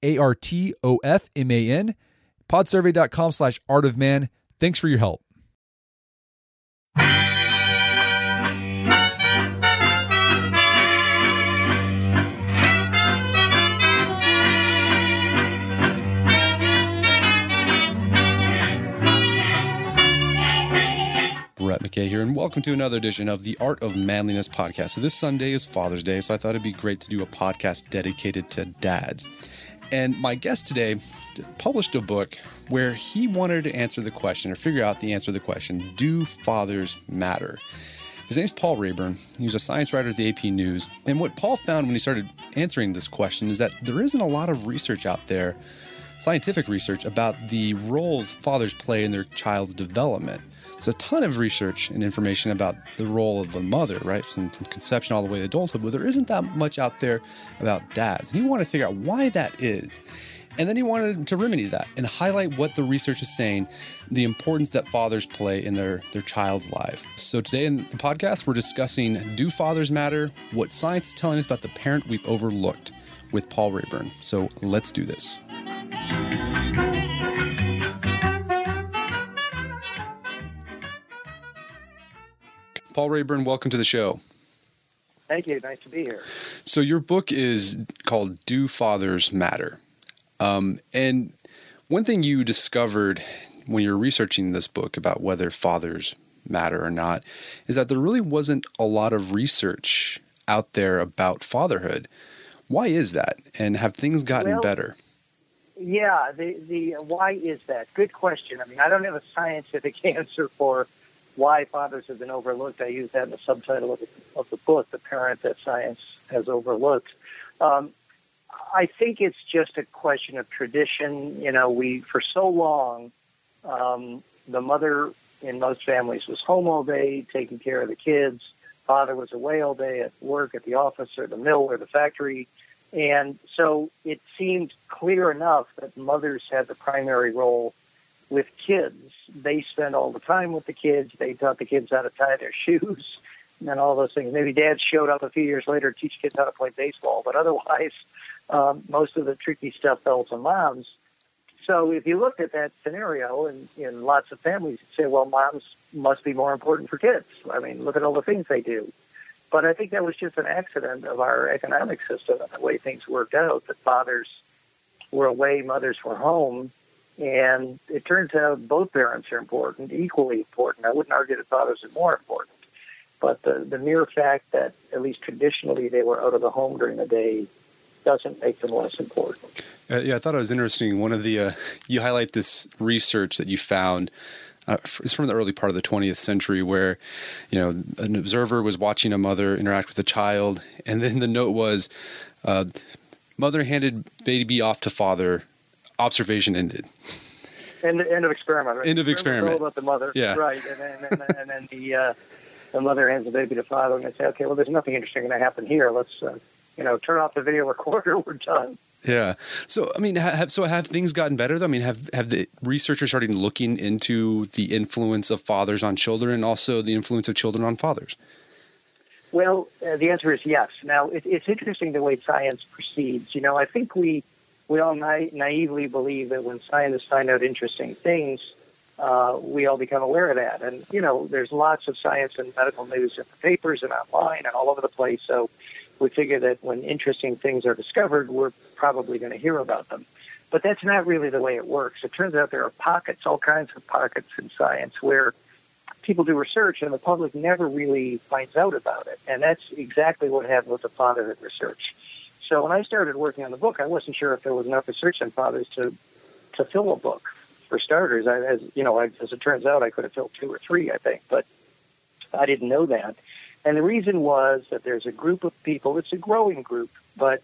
ARTOFMAN, podsurvey.com/artofman. Thanks for your help. Brett McKay here, and welcome to another edition of the Art of Manliness podcast. So this Sunday is Father's Day, so I thought it'd be great to do a podcast dedicated to dads. And my guest today published a book where he wanted to answer the question, or figure out the answer to the question, do fathers matter? His name's Paul Raeburn. He was a science writer at the AP News. And what Paul found when he started answering this question is that there isn't a lot of research out there, scientific research, about the roles fathers play in their child's development. There's a ton of research and information about the role of the mother, right, from conception all the way to adulthood, but there isn't that much out there about dads. And he wanted to figure out why that is. And then he wanted to remedy that and highlight what the research is saying, the importance that fathers play in their child's life. So today in the podcast, we're discussing Do Fathers Matter? What Science is Telling Us About the Parent We've Overlooked with Paul Raeburn. So let's do this. Paul Raeburn, welcome to the show. Thank you. Nice to be here. So your book is called Do Fathers Matter? And one thing you discovered when you're researching this book about whether fathers matter or not is that there really wasn't a lot of research out there about fatherhood. Why is that? And have things gotten better? Yeah, the why is that? Good question. I mean, I don't have a scientific answer for why fathers have been overlooked. I use that in the subtitle of the book, The Parent That Science Has Overlooked. I think it's just a question of tradition. You know, for so long, the mother in most families was home all day, taking care of the kids. Father was away all day at work, at the office, or the mill, or the factory. And so it seemed clear enough that mothers had the primary role with kids. They spend all the time with the kids. They taught the kids how to tie their shoes and all those things. Maybe dads showed up a few years later to teach kids how to play baseball, but otherwise, most of the tricky stuff fell to moms. So if you looked at that scenario, and in lots of families, you'd say, well, moms must be more important for kids. I mean, look at all the things they do. But I think that was just an accident of our economic system and the way things worked out, that fathers were away, mothers were home. And it turns out both parents are important, equally important. I wouldn't argue that fathers are more important. But the mere fact that, at least traditionally, they were out of the home during the day doesn't make them less important. Yeah, I thought it was interesting. One of the, you highlight this research that you found. It's from the early part of the 20th century where, you know, an observer was watching a mother interact with a child. And then the note was, mother handed baby off to father. Observation ended. End of experiment. Right? End of experiment. All about the mother. Yeah. Right. And then the mother hands the baby to father, and they say, "Okay, well, there's nothing interesting going to happen here. Let's, turn off the video recorder. We're done." Yeah. So, I mean, have things gotten better though? I mean, have the researchers started looking into the influence of fathers on children, and also the influence of children on fathers? Well, the answer is yes. Now, it's interesting the way science proceeds. You know, I think we all naively believe that when scientists find out interesting things, we all become aware of that. And, you know, there's lots of science and medical news in the papers and online and all over the place. So we figure that when interesting things are discovered, we're probably going to hear about them. But that's not really the way it works. It turns out there are pockets, all kinds of pockets in science where people do research and the public never really finds out about it. And that's exactly what happened with the fatherhood research. So when I started working on the book, I wasn't sure if there was enough research on fathers to fill a book. For starters, as it turns out, I could have filled 2 or 3, I think, but I didn't know that. And the reason was that there's a group of people, it's a growing group, but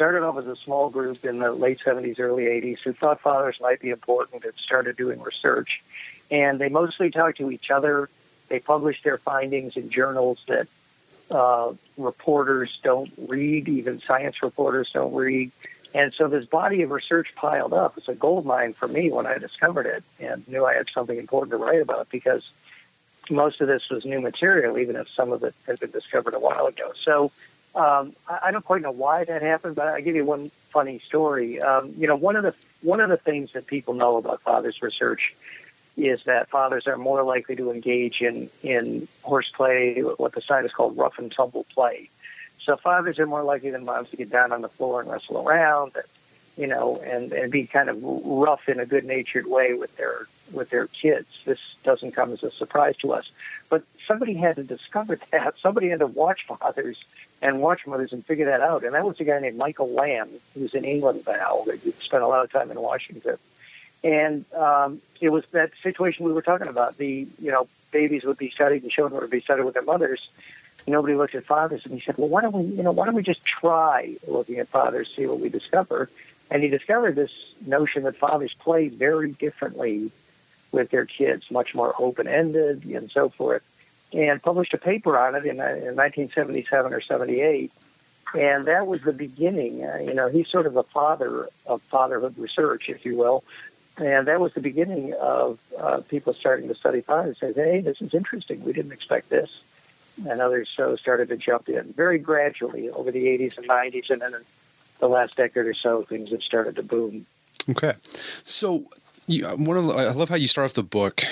started off as a small group in the late 70s, early 80s who thought fathers might be important and started doing research. And they mostly talked to each other. They published their findings in journals that reporters don't read, even science reporters don't read. And so this body of research piled up. It's a gold mine for me when I discovered it and knew I had something important to write about, because most of this was new material, even if some of it had been discovered a while ago. So I don't quite know why that happened, but I'll give you one funny story. One of the things that people know about fathers research is that fathers are more likely to engage in horseplay, what the scientists call rough and tumble play. So fathers are more likely than moms to get down on the floor and wrestle around, and be kind of rough in a good-natured way with their kids. This doesn't come as a surprise to us. But somebody had to discover that. Somebody had to watch fathers and watch mothers and figure that out. And that was a guy named Michael Lamb, who's in England now. He spent a lot of time in Washington. And it was that situation we were talking about. Babies would be studied and children would be studied with their mothers. Nobody looked at fathers, and he said, "Well, why don't we just try looking at fathers, see what we discover?" And he discovered this notion that fathers play very differently with their kids, much more open-ended and so forth, and published a paper on it in 1977 or 78, and that was the beginning. He's sort of the father of fatherhood research, if you will, and that was the beginning of people starting to study fathers and say, "Hey, this is interesting. We didn't expect this." And others so started to jump in very gradually over the 80s and 90s, and then in the last decade or so, things have started to boom. Okay. So I love how you start off the book,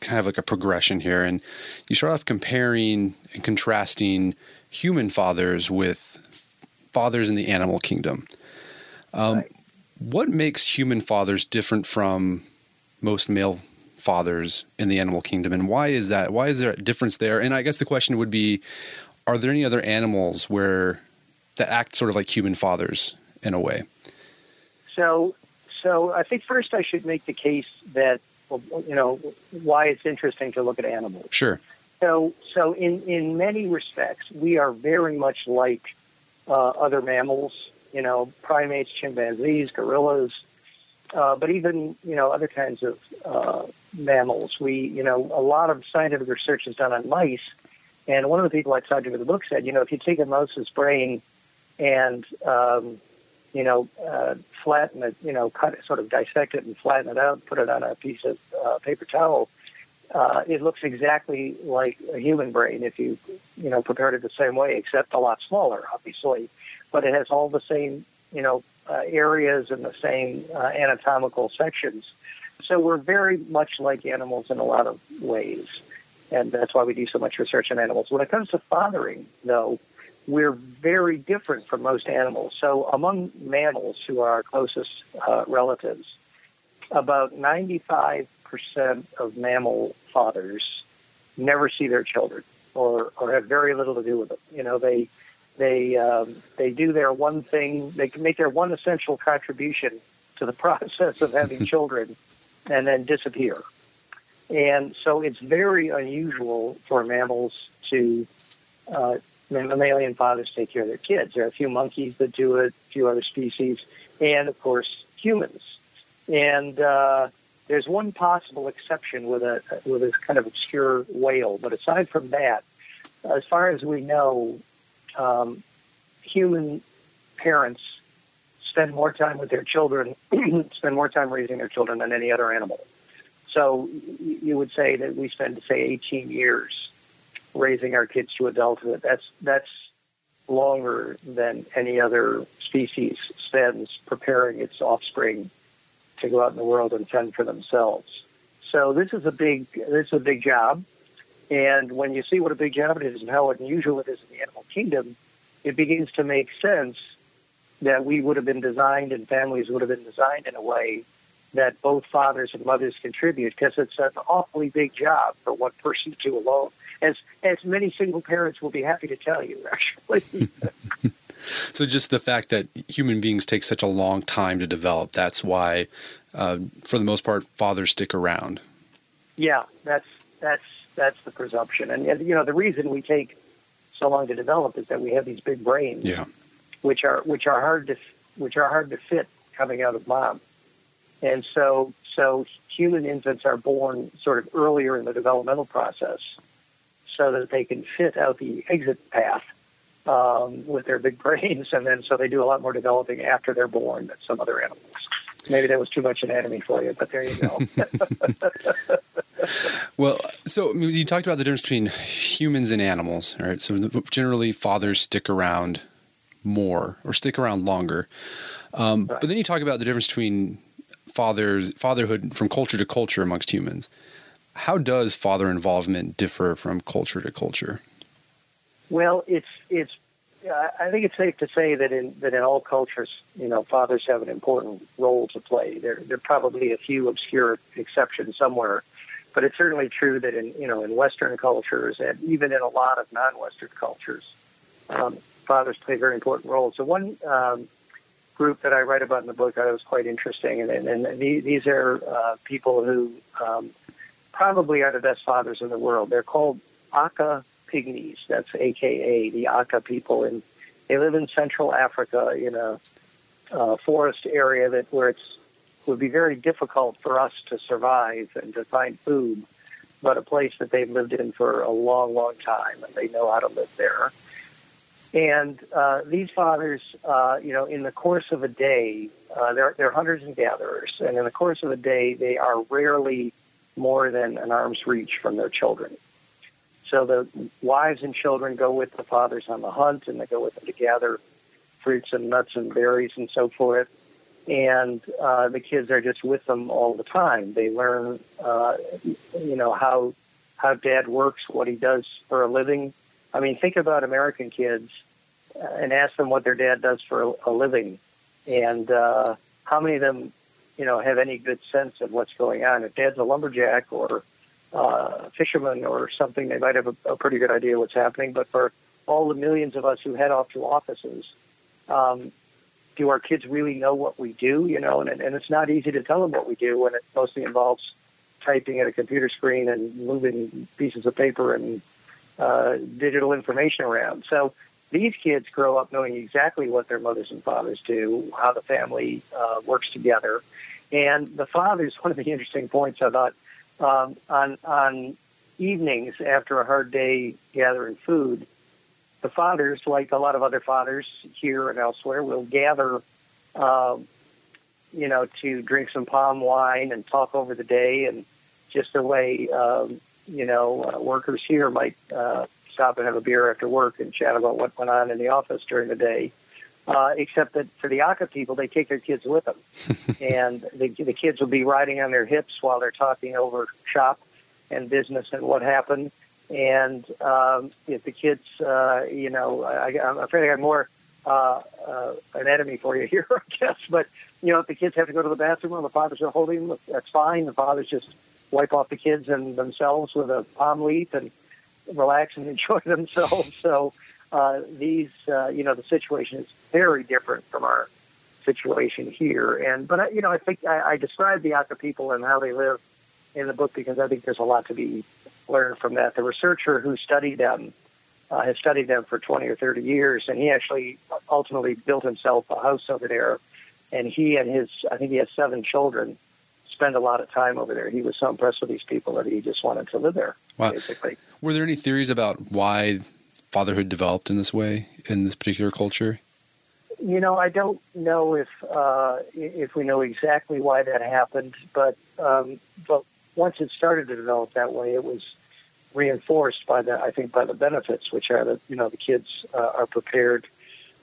kind of like a progression here, and you start off comparing and contrasting human fathers with fathers in the animal kingdom. Right. What makes human fathers different from most male fathers in the animal kingdom, and why is that? Why is there a difference there? And I guess the question would be, are there any other animals that act sort of like human fathers in a way? So I think first I should make the case that, why it's interesting to look at animals. Sure. So in many respects, we are very much like other mammals, primates, chimpanzees, gorillas, but even, other kinds of mammals. A lot of scientific research is done on mice. And one of the people I talked to with the book said, if you take a mouse's brain and, flatten it, cut it, sort of dissect it and flatten it out, put it on a piece of paper towel, it looks exactly like a human brain if you, prepared it the same way, except a lot smaller, obviously. But it has all the same, areas and the same anatomical sections. So we're very much like animals in a lot of ways, and that's why we do so much research on animals. When it comes to fathering, though, we're very different from most animals. So among mammals, who are our closest relatives, about 95% of mammal fathers never see their children or have very little to do with them. They do their one thing. They can make their one essential contribution to the process of having children, and then disappear. And so it's very unusual for mammals to mammalian fathers take care of their kids. There are a few monkeys that do it, a few other species, and of course humans. And there's one possible exception with a kind of obscure whale, but aside from that, as far as we know. Human parents spend more time with their children, spend more time raising their children than any other animal. So you would say that we spend, say, 18 years raising our kids to adulthood. That's longer than any other species spends preparing its offspring to go out in the world and fend for themselves. So this is a big job. And when you see what a big job it is and how unusual it is in the animal kingdom, it begins to make sense that we would have been designed and families would have been designed in a way that both fathers and mothers contribute, because it's an awfully big job for one person to do alone, as many single parents will be happy to tell you, actually. So just the fact that human beings take such a long time to develop, that's why, for the most part, fathers stick around. Yeah, that's the presumption. And the reason we take so long to develop is that we have these big brains. Yeah. which are hard to fit coming out of mom. And so human infants are born sort of earlier in the developmental process so that they can fit out the exit path with their big brains, and then so they do a lot more developing after they're born than some other animals. Maybe that was too much anatomy for you, but there you go. Well, so you talked about the difference between humans and animals, right? So generally fathers stick around more or stick around longer. Right. But then you talk about the difference between fatherhood from culture to culture amongst humans. How does father involvement differ from culture to culture? Well, it's I think it's safe to say that in all cultures, you know, fathers have an important role to play. There are probably a few obscure exceptions somewhere, but it's certainly true that in Western cultures and even in a lot of non-Western cultures, fathers play a very important role. So one group that I write about in the book I thought was quite interesting, and these are people who probably are the best fathers in the world. They're called Aka pygmies. That's AKA, the Aka people, and they live in Central Africa in a forest area where it would be very difficult for us to survive and to find food, but a place that they've lived in for a long, long time, and they know how to live there. And these fathers, in the course of a day, they're hunters and gatherers, and in the course of a day, they are rarely more than an arm's reach from their children. So the wives and children go with the fathers on the hunt, and they go with them to gather fruits and nuts and berries and so forth. And the kids are just with them all the time. They learn, how dad works, what he does for a living. I mean, think about American kids and ask them what their dad does for a living, and how many of them, have any good sense of what's going on. If dad's a lumberjack or fisherman or something, they might have a pretty good idea what's happening. But for all the millions of us who head off to offices, do our kids really know what we do? And it's not easy to tell them what we do when it mostly involves typing at a computer screen and moving pieces of paper and digital information around. So these kids grow up knowing exactly what their mothers and fathers do, how the family works together. And the fathers, one of the interesting points I thought, on evenings after a hard day gathering food, the fathers, like a lot of other fathers here and elsewhere, will gather, to drink some palm wine and talk over the day, and just the way, workers here might stop and have a beer after work and chat about what went on in the office during the day. Except that for the Aka people, they take their kids with them, and the kids will be riding on their hips while they're talking over shop and business and what happened. And if the kids, I'm afraid I got more anatomy for you here, I guess. But if the kids have to go to the bathroom and the fathers are holding them, that's fine. The fathers just wipe off the kids and themselves with a palm leaf and relax and enjoy themselves. So the situation is very different from our situation here. But I think I describe the Aka people and how they live in the book because I think there's a lot to be learned from that. The researcher who studied them has studied them for 20 or 30 years, and he actually ultimately built himself a house over there. And he and his, I think he has 7 children, spend a lot of time over there. He was so impressed with these people that he just wanted to live there, wow. Basically. Were there any theories about why fatherhood developed in this way, in this particular culture? I don't know if we know exactly why that happened, but once it started to develop that way, it was reinforced by the benefits, which are that the kids are prepared,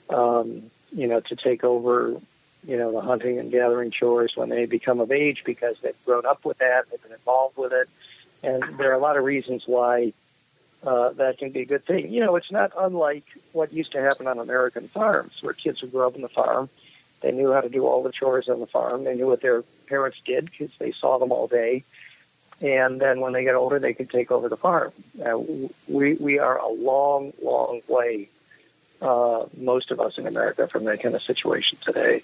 to take over, the hunting and gathering chores when they become of age because they've grown up with that, they've been involved with it, and there are a lot of reasons why. That can be a good thing. It's not unlike what used to happen on American farms, where kids would grow up on the farm. They knew how to do all the chores on the farm. They knew what their parents did because they saw them all day. And then when they get older, they could take over the farm. We are a long, long way, most of us in America, from that kind of situation today.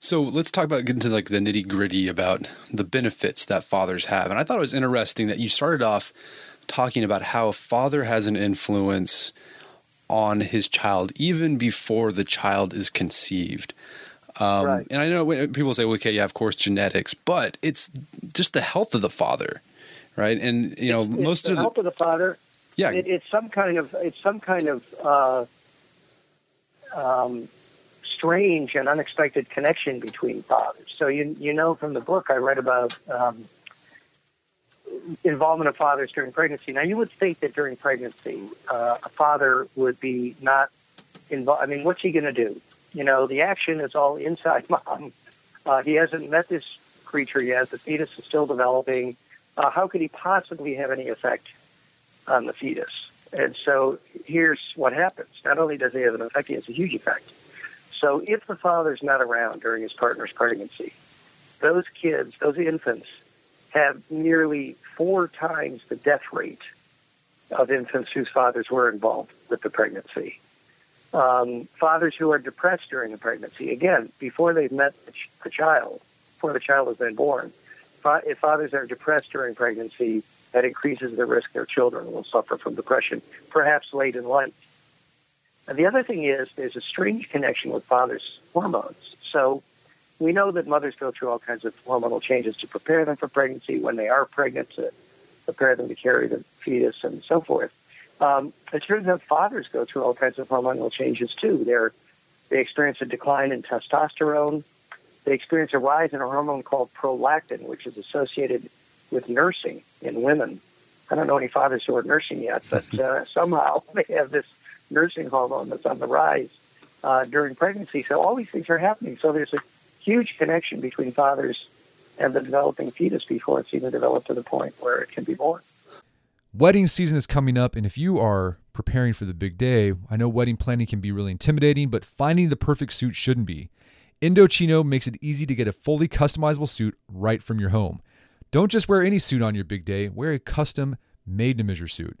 So let's talk about getting to the nitty gritty about the benefits that fathers have. And I thought it was interesting that you started off talking about how a father has an influence on his child even before the child is conceived. Right. And I know people say, okay, yeah, of course, genetics, but it's just the health of the father, right? And you know, it's most of the health of the father. Yeah, it's some kind of strange and unexpected connection between fathers. So you know from the book I read about involvement of fathers during pregnancy. Now you would think that during pregnancy a father would be not involved. I mean, what's he going to do? You know, the action is all inside mom. He hasn't met this creature yet. The fetus is still developing. How could he possibly have any effect on the fetus? And so here's what happens. Not only does he have an effect, he has a huge effect. So if the father's not around during his partner's pregnancy, those kids, those infants, have nearly 4 times the death rate of infants whose fathers were involved with the pregnancy. Fathers who are depressed during the pregnancy, again, before they've met the child, before the child has been born, if fathers are depressed during pregnancy, that increases the risk their children will suffer from depression, perhaps late in life. And the other thing is there's a strange connection with fathers' hormones. So we know that mothers go through all kinds of hormonal changes to prepare them for pregnancy, when they are pregnant, to prepare them to carry the fetus and so forth. It turns out fathers go through all kinds of hormonal changes, too. They experience a decline in testosterone. They experience a rise in a hormone called prolactin, which is associated with nursing in women. I don't know any fathers who are nursing yet, but somehow they have this nursing hormone that's on the rise during pregnancy. So all these things are happening. So there's a huge connection between fathers and the developing fetus before it's even developed to the point where it can be born. Wedding season is coming up, and if you are preparing for the big day, I know wedding planning can be really intimidating, but finding the perfect suit shouldn't be. Indochino makes it easy to get a fully customizable suit right from your home. Don't just wear any suit on your big day, wear a custom made-to-measure suit.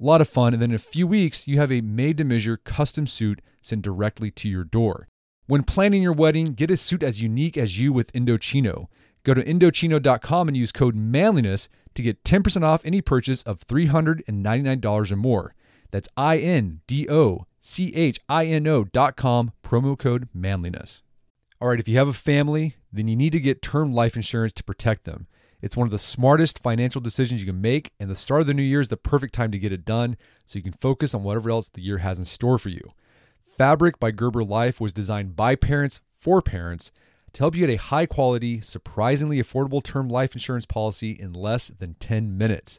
A lot of fun. And then in a few weeks, you have a made-to-measure custom suit sent directly to your door. When planning your wedding, get a suit as unique as you with Indochino. Go to Indochino.com and use code manliness to get 10% off any purchase of $399 or more. That's INDOCHINO.com, promo code manliness. All right, if you have a family, then you need to get term life insurance to protect them. It's one of the smartest financial decisions you can make, and the start of the new year is the perfect time to get it done so you can focus on whatever else the year has in store for you. Fabric by Gerber Life was designed by parents for parents to help you get a high-quality, surprisingly affordable term life insurance policy in less than 10 minutes.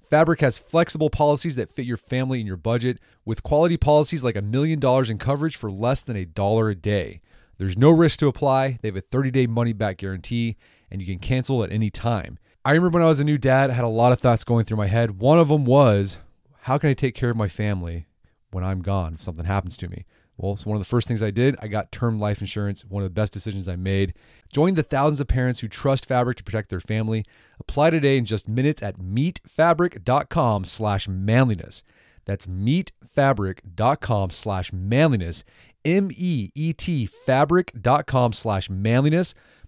Fabric has flexible policies that fit your family and your budget, with quality policies like $1 million in coverage for less than $1 a day. There's no risk to apply. They have a 30-day money-back guarantee, and you can cancel at any time. I remember when I was a new dad, I had a lot of thoughts going through my head. One of them was, how can I take care of my family when I'm gone if something happens to me? Well, so one of the first things I did, I got term life insurance, one of the best decisions I made. Join the thousands of parents who trust Fabric to protect their family. Apply today in just minutes at meetfabric.com/manliness. That's meetfabric.com/manliness. MEET fabric.com/manliness.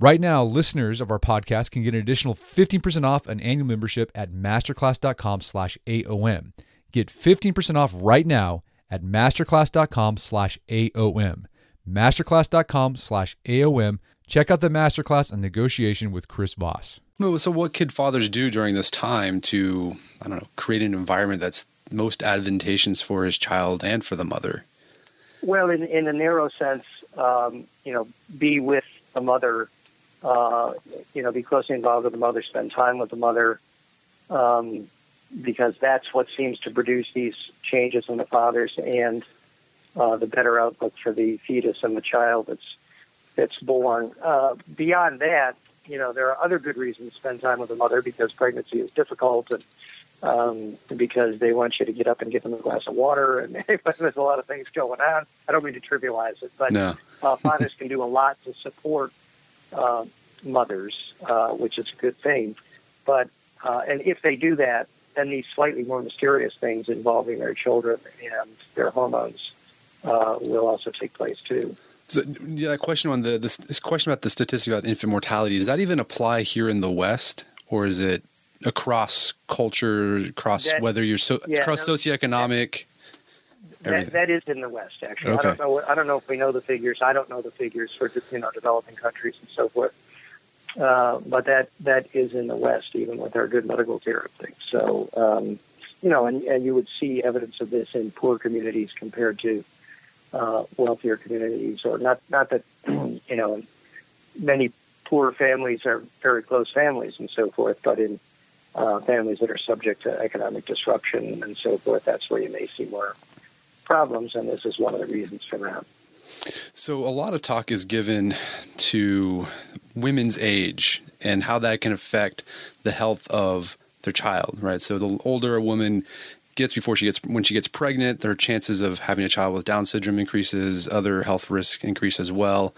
Right now, listeners of our podcast can get an additional 15% off an annual membership at masterclass.com/AOM. Get 15% off right now at masterclass.com/AOM. Masterclass.com/AOM. Check out the masterclass on negotiation with Chris Voss. So what could fathers do during this time to, create an environment that's most advantageous for his child and for the mother? Well, in a narrow sense, be with the mother, be closely involved with the mother, spend time with the mother, because that's what seems to produce these changes in the fathers and the better outlook for the fetus and the child that's born. Beyond that, there are other good reasons to spend time with the mother, because pregnancy is difficult, and because they want you to get up and give them a glass of water, and there's a lot of things going on. I don't mean to trivialize it, but no. Fathers can do a lot to support mothers, which is a good thing. But and if they do that, then these slightly more mysterious things involving their children and their hormones will also take place too. So yeah, question on this question about the statistic about infant mortality, does that even apply here in the West, or is it across culture, socioeconomic? That is in the West, actually. Okay. I don't know if we know the figures. I don't know the figures for developing countries and so forth. But that is in the West, even with our good medical care and things. So and you would see evidence of this in poor communities compared to wealthier communities, or not that, many poor families are very close families and so forth, but in families that are subject to economic disruption and so forth, that's where you may see more problems, and this is one of the reasons for that. So a lot of talk is given to women's age and how that can affect the health of their child, right? So the older a woman gets when she gets pregnant, their chances of having a child with Down syndrome increases, other health risks increase as well.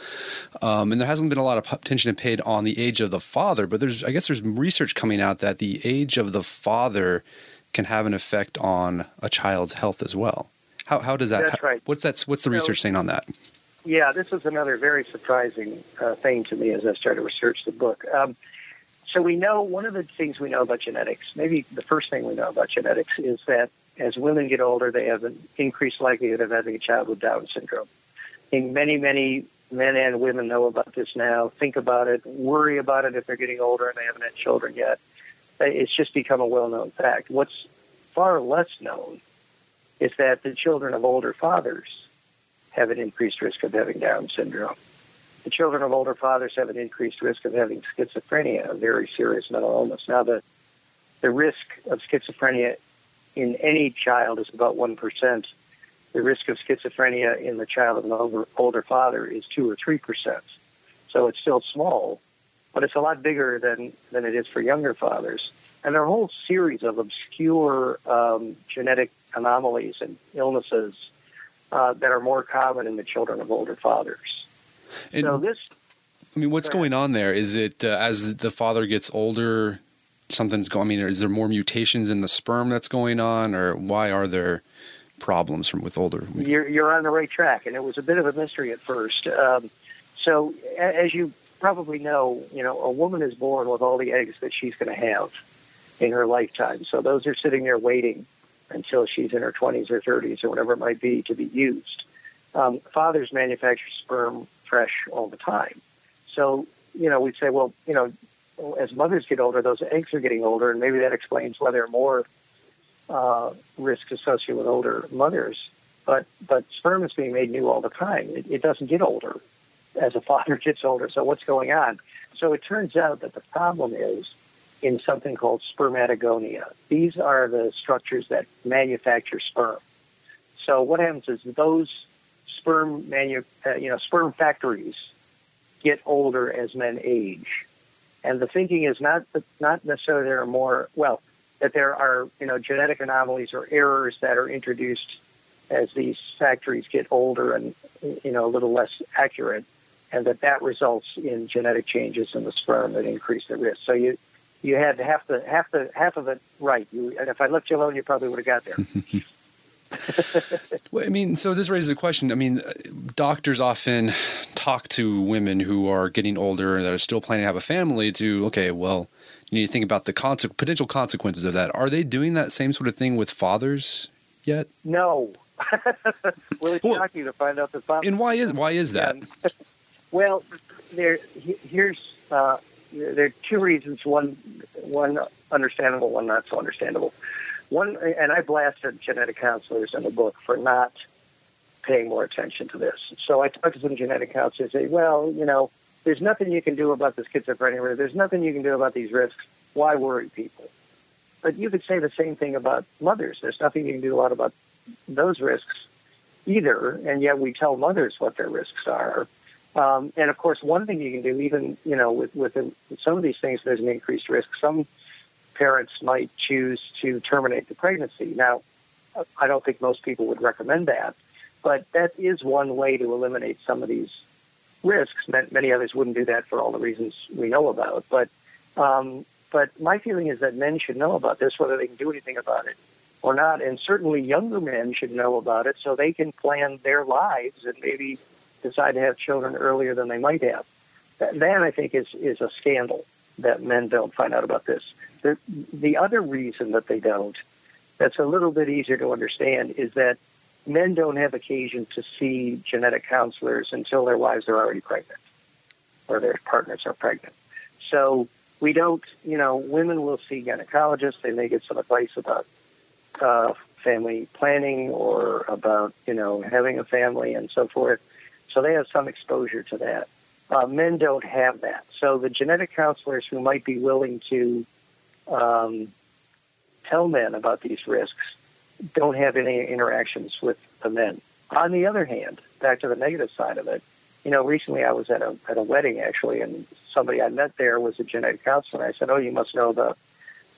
And there hasn't been a lot of attention paid on the age of the father, but there's research coming out that the age of the father can have an effect on a child's health as well. How does that? That's right. What's the research saying on that? Yeah, this is another very surprising thing to me as I started to research the book. So we know, one of the things we know about genetics, maybe the first thing we know about genetics, is that as women get older, they have an increased likelihood of having a child with Down syndrome. I think many, many men and women know about this now, think about it, worry about it if they're getting older and they haven't had children yet. It's just become a well-known fact. What's far less known is that the children of older fathers have an increased risk of having Down syndrome. The children of older fathers have an increased risk of having schizophrenia, a very serious mental illness. Now, the risk of schizophrenia in any child is about 1%. The risk of schizophrenia in the child of an older father is 2 or 3%. So it's still small, but it's a lot bigger than it is for younger fathers. And there are a whole series of obscure genetic anomalies and illnesses that are more common in the children of older fathers. And so what's going on there? Is it as the father gets older, something's going? Is there more mutations in the sperm that's going on, or why are there problems with older? You're on the right track, and it was a bit of a mystery at first. So, as you probably know, a woman is born with all the eggs that she's going to have in her lifetime. So those are sitting there waiting until she's in her 20s or 30s or whatever it might be to be used. fathers manufacture sperm fresh all the time. So, we'd say, well, as mothers get older, those eggs are getting older, and maybe that explains why there are more risks associated with older mothers. But sperm is being made new all the time. It doesn't get older as a father gets older. So what's going on? So it turns out that the problem is in something called spermatogonia. These are the structures that manufacture sperm. So what happens is those sperm factories get older as men age. And the thinking is not necessarily there are more, well, that there are, genetic anomalies or errors that are introduced as these factories get older and, a little less accurate, and that results in genetic changes in the sperm that increase the risk. So you had half of it right. And if I left you alone, you probably would have got there. Well, so this raises a question. Doctors often talk to women who are getting older and that are still planning to have a family you need to think about the potential consequences of that. Are they doing that same sort of thing with fathers yet? No. Really shocking to find out that fathers. And why is that? Well, there are two reasons. One understandable, one not so understandable. One, and I blasted genetic counselors in the book for not paying more attention to this. So I talked to some genetic counselors and say, there's nothing you can do about the schizophrenia. There's nothing you can do about these risks. Why worry people? But you could say the same thing about mothers. There's nothing you can do a lot about those risks either, and yet we tell mothers what their risks are. And, of course, one thing you can do, even, with some of these things, there's an increased risk. Some parents might choose to terminate the pregnancy. Now, I don't think most people would recommend that, but that is one way to eliminate some of these risks. Many others wouldn't do that for all the reasons we know about. But my feeling is that men should know about this, whether they can do anything about it or not. And certainly younger men should know about it so they can plan their lives and maybe decide to have children earlier than they might have. That I think, is a scandal that men don't find out about this. The other reason that they don't, that's a little bit easier to understand, is that men don't have occasion to see genetic counselors until their wives are already pregnant or their partners are pregnant. So we don't, women will see gynecologists. They may get some advice about family planning or about, having a family and so forth. So they have some exposure to that. Men don't have that. So the genetic counselors who might be willing to tell men about these risks don't have any interactions with the men. On the other hand, back to the negative side of it, recently I was at a wedding, actually, and somebody I met there was a genetic counselor. And I said, you must know the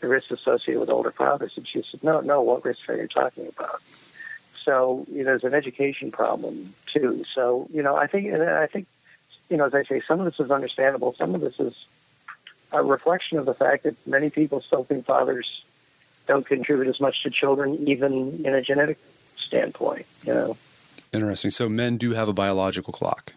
risks associated with older fathers. And she said, no, what risks are you talking about? So there's an education problem, too. So, I think, as I say, some of this is understandable. Some of this is a reflection of the fact that many people still think fathers don't contribute as much to children, even in a genetic standpoint, Interesting. So men do have a biological clock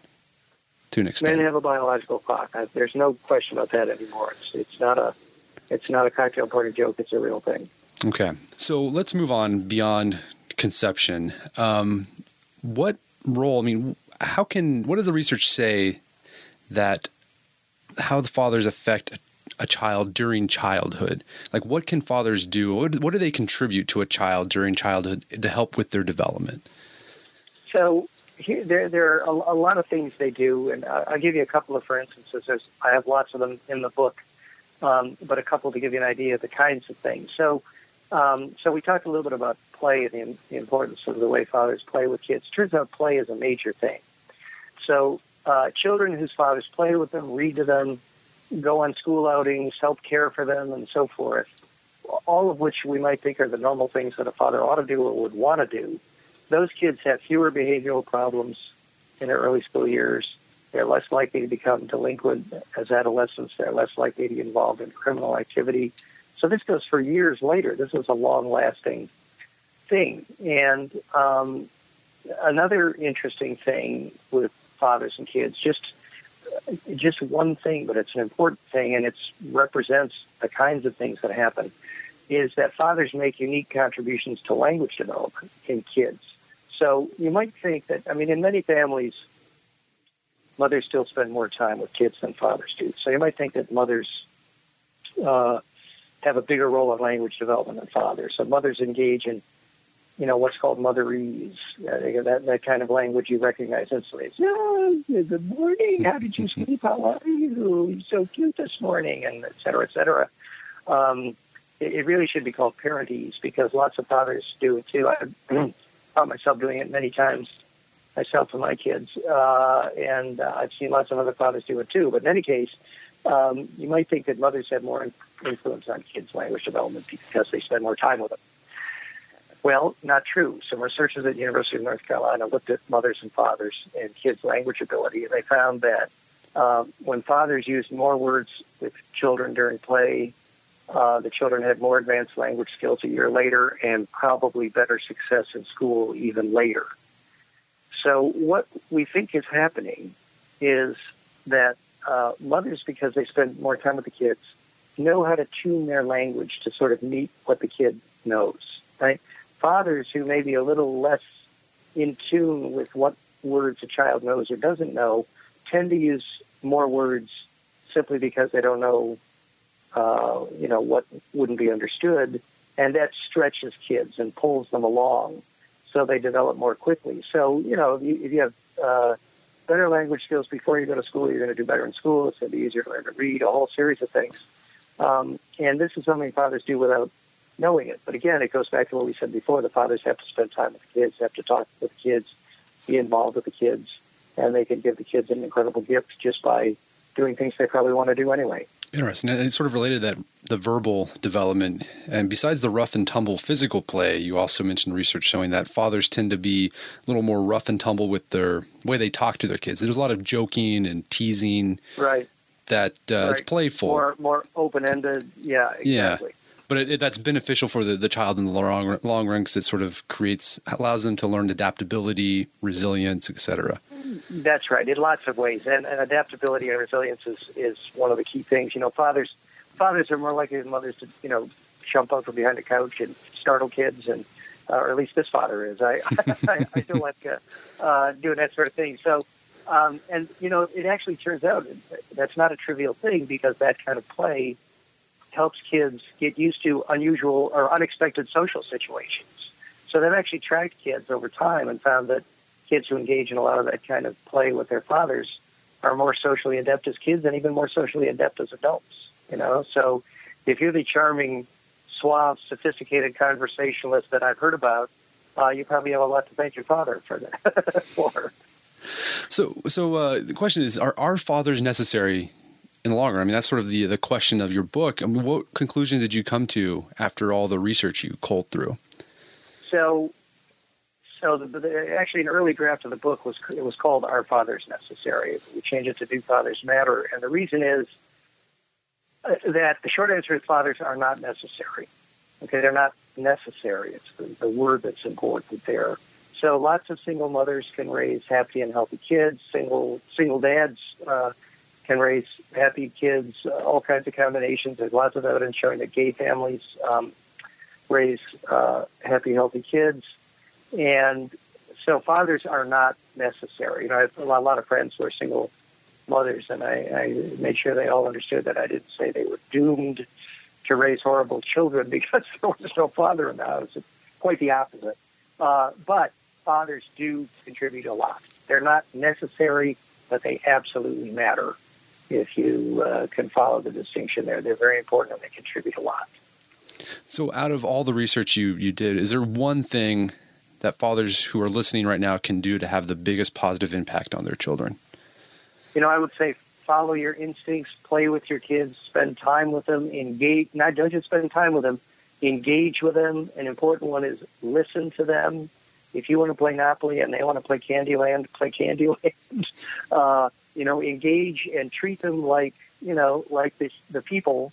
to an extent. Men have a biological clock. There's no question about that anymore. It's not a cocktail party joke. It's a real thing. Okay. So let's move on beyond conception. What does the research say that how the fathers affect a child during childhood? Like, what can fathers do? What do they contribute to a child during childhood to help with their development? So there are a lot of things they do, and I'll give you a couple of, for instances. I have lots of them in the book, but a couple to give you an idea of the kinds of things. So we talked a little bit about play and the importance of the way fathers play with kids. Turns out play is a major thing. So children whose fathers play with them, read to them, go on school outings, help care for them, and so forth, all of which we might think are the normal things that a father ought to do or would want to do, those kids have fewer behavioral problems in their early school years. They're less likely to become delinquent as adolescents. They're less likely to be involved in criminal activity. So this goes for years later. This is a long-lasting thing. And another interesting thing with fathers and kids, just one thing, but it's an important thing, and it represents the kinds of things that happen, is that fathers make unique contributions to language development in kids. So you might think that, I mean, in many families, mothers still spend more time with kids than fathers do. So you might think that mothers have a bigger role in language development than fathers. So mothers engage in, you know, what's called motherese, that kind of language you recognize instantly. It's, oh, good morning, how did you sleep, how are you, you're so cute this morning, and et cetera, et cetera. It really should be called parentese, because lots of fathers do it too. I found myself doing it many times myself and my kids, and I've seen lots of other fathers do it too. But in any case, you might think that mothers have more influence on kids' language development because they spend more time with them. Well, not true. Some researchers at the University of North Carolina looked at mothers and fathers and kids' language ability, and they found that when fathers used more words with children during play, the children had more advanced language skills a year later and probably better success in school even later. So what we think is happening is that mothers, because they spend more time with the kids, know how to tune their language to sort of meet what the kid knows, right? Fathers who may be a little less in tune with what words a child knows or doesn't know tend to use more words simply because they don't know, what wouldn't be understood, and that stretches kids and pulls them along, so they develop more quickly. So, you know, if you have better language skills before you go to school, you're going to do better in school. It's going to be easier to learn to read, a whole series of things. And this is something fathers do without knowing it. But again, it goes back to what we said before. The fathers have to spend time with the kids, have to talk with the kids, be involved with the kids, and they can give the kids an incredible gift just by doing things they probably want to do anyway. Interesting. And it's sort of related to that, the verbal development. And besides the rough and tumble physical play, you also mentioned research showing that fathers tend to be a little more rough and tumble with their way they talk to their kids. There's a lot of joking and teasing. Right. That it's playful. More open-ended. Yeah, exactly. Yeah. But that's beneficial for the child in the long run, because it sort of allows them to learn adaptability, resilience, et cetera. That's right, in lots of ways. And adaptability and resilience is one of the key things. You know, fathers are more likely than mothers to, you know, jump up from behind the couch and startle kids, and or at least this father is. I don't like doing that sort of thing. So, and, you know, it actually turns out that's not a trivial thing, because that kind of play helps kids get used to unusual or unexpected social situations. So they've actually tracked kids over time and found that kids who engage in a lot of that kind of play with their fathers are more socially adept as kids and even more socially adept as adults, you know? So if you're the charming, suave, sophisticated conversationalist that I've heard about, you probably have a lot to thank your father for that. So the question is, are fathers necessary in the long run? I mean, that's sort of the question of your book. I mean, what conclusion did you come to after all the research you culled through? So actually, an early draft of the book was called "Are Fathers Necessary?" We changed it to "Do Fathers Matter?" And the reason is that the short answer is fathers are not necessary. Okay, they're not necessary. It's the word that's important there. So lots of single mothers can raise happy and healthy kids. Single dads can raise happy kids. All kinds of combinations. There's lots of evidence showing that gay families raise happy, healthy kids. And so fathers are not necessary. You know, I have a lot of friends who are single mothers, and I made sure they all understood that I didn't say they were doomed to raise horrible children because there was no father in the house. It's quite the opposite. But fathers do contribute a lot. They're not necessary, but they absolutely matter. If you can follow the distinction there, they're very important and they contribute a lot. So out of all the research you did, is there one thing that fathers who are listening right now can do to have the biggest positive impact on their children? You know, I would say follow your instincts, play with your kids, spend time with them, engage. Not just spend time with them, engage with them. An important one is listen to them. If you want to play Monopoly and they want to play Candyland, play Candyland. Engage and treat them like the people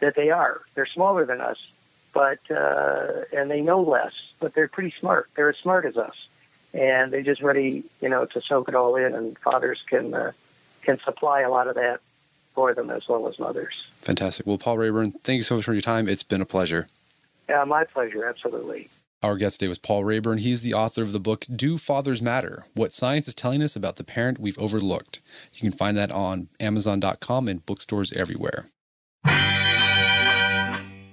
that they are. They're smaller than us, but they know less, but they're pretty smart. They're as smart as us, and they're just ready, to soak it all in. And fathers can supply a lot of that for them as well as mothers. Fantastic. Well, Paul Raeburn, thank you so much for your time. It's been a pleasure. Yeah, my pleasure. Absolutely. Our guest today was Paul Raeburn. He's the author of the book, Do Fathers Matter? What Science is Telling Us About the Parent We've Overlooked. You can find that on Amazon.com and bookstores everywhere.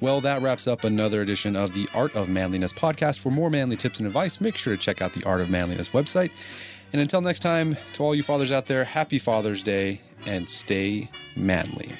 Well, that wraps up another edition of the Art of Manliness podcast. For more manly tips and advice, make sure to check out the Art of Manliness website. And until next time, to all you fathers out there, happy Father's Day and stay manly.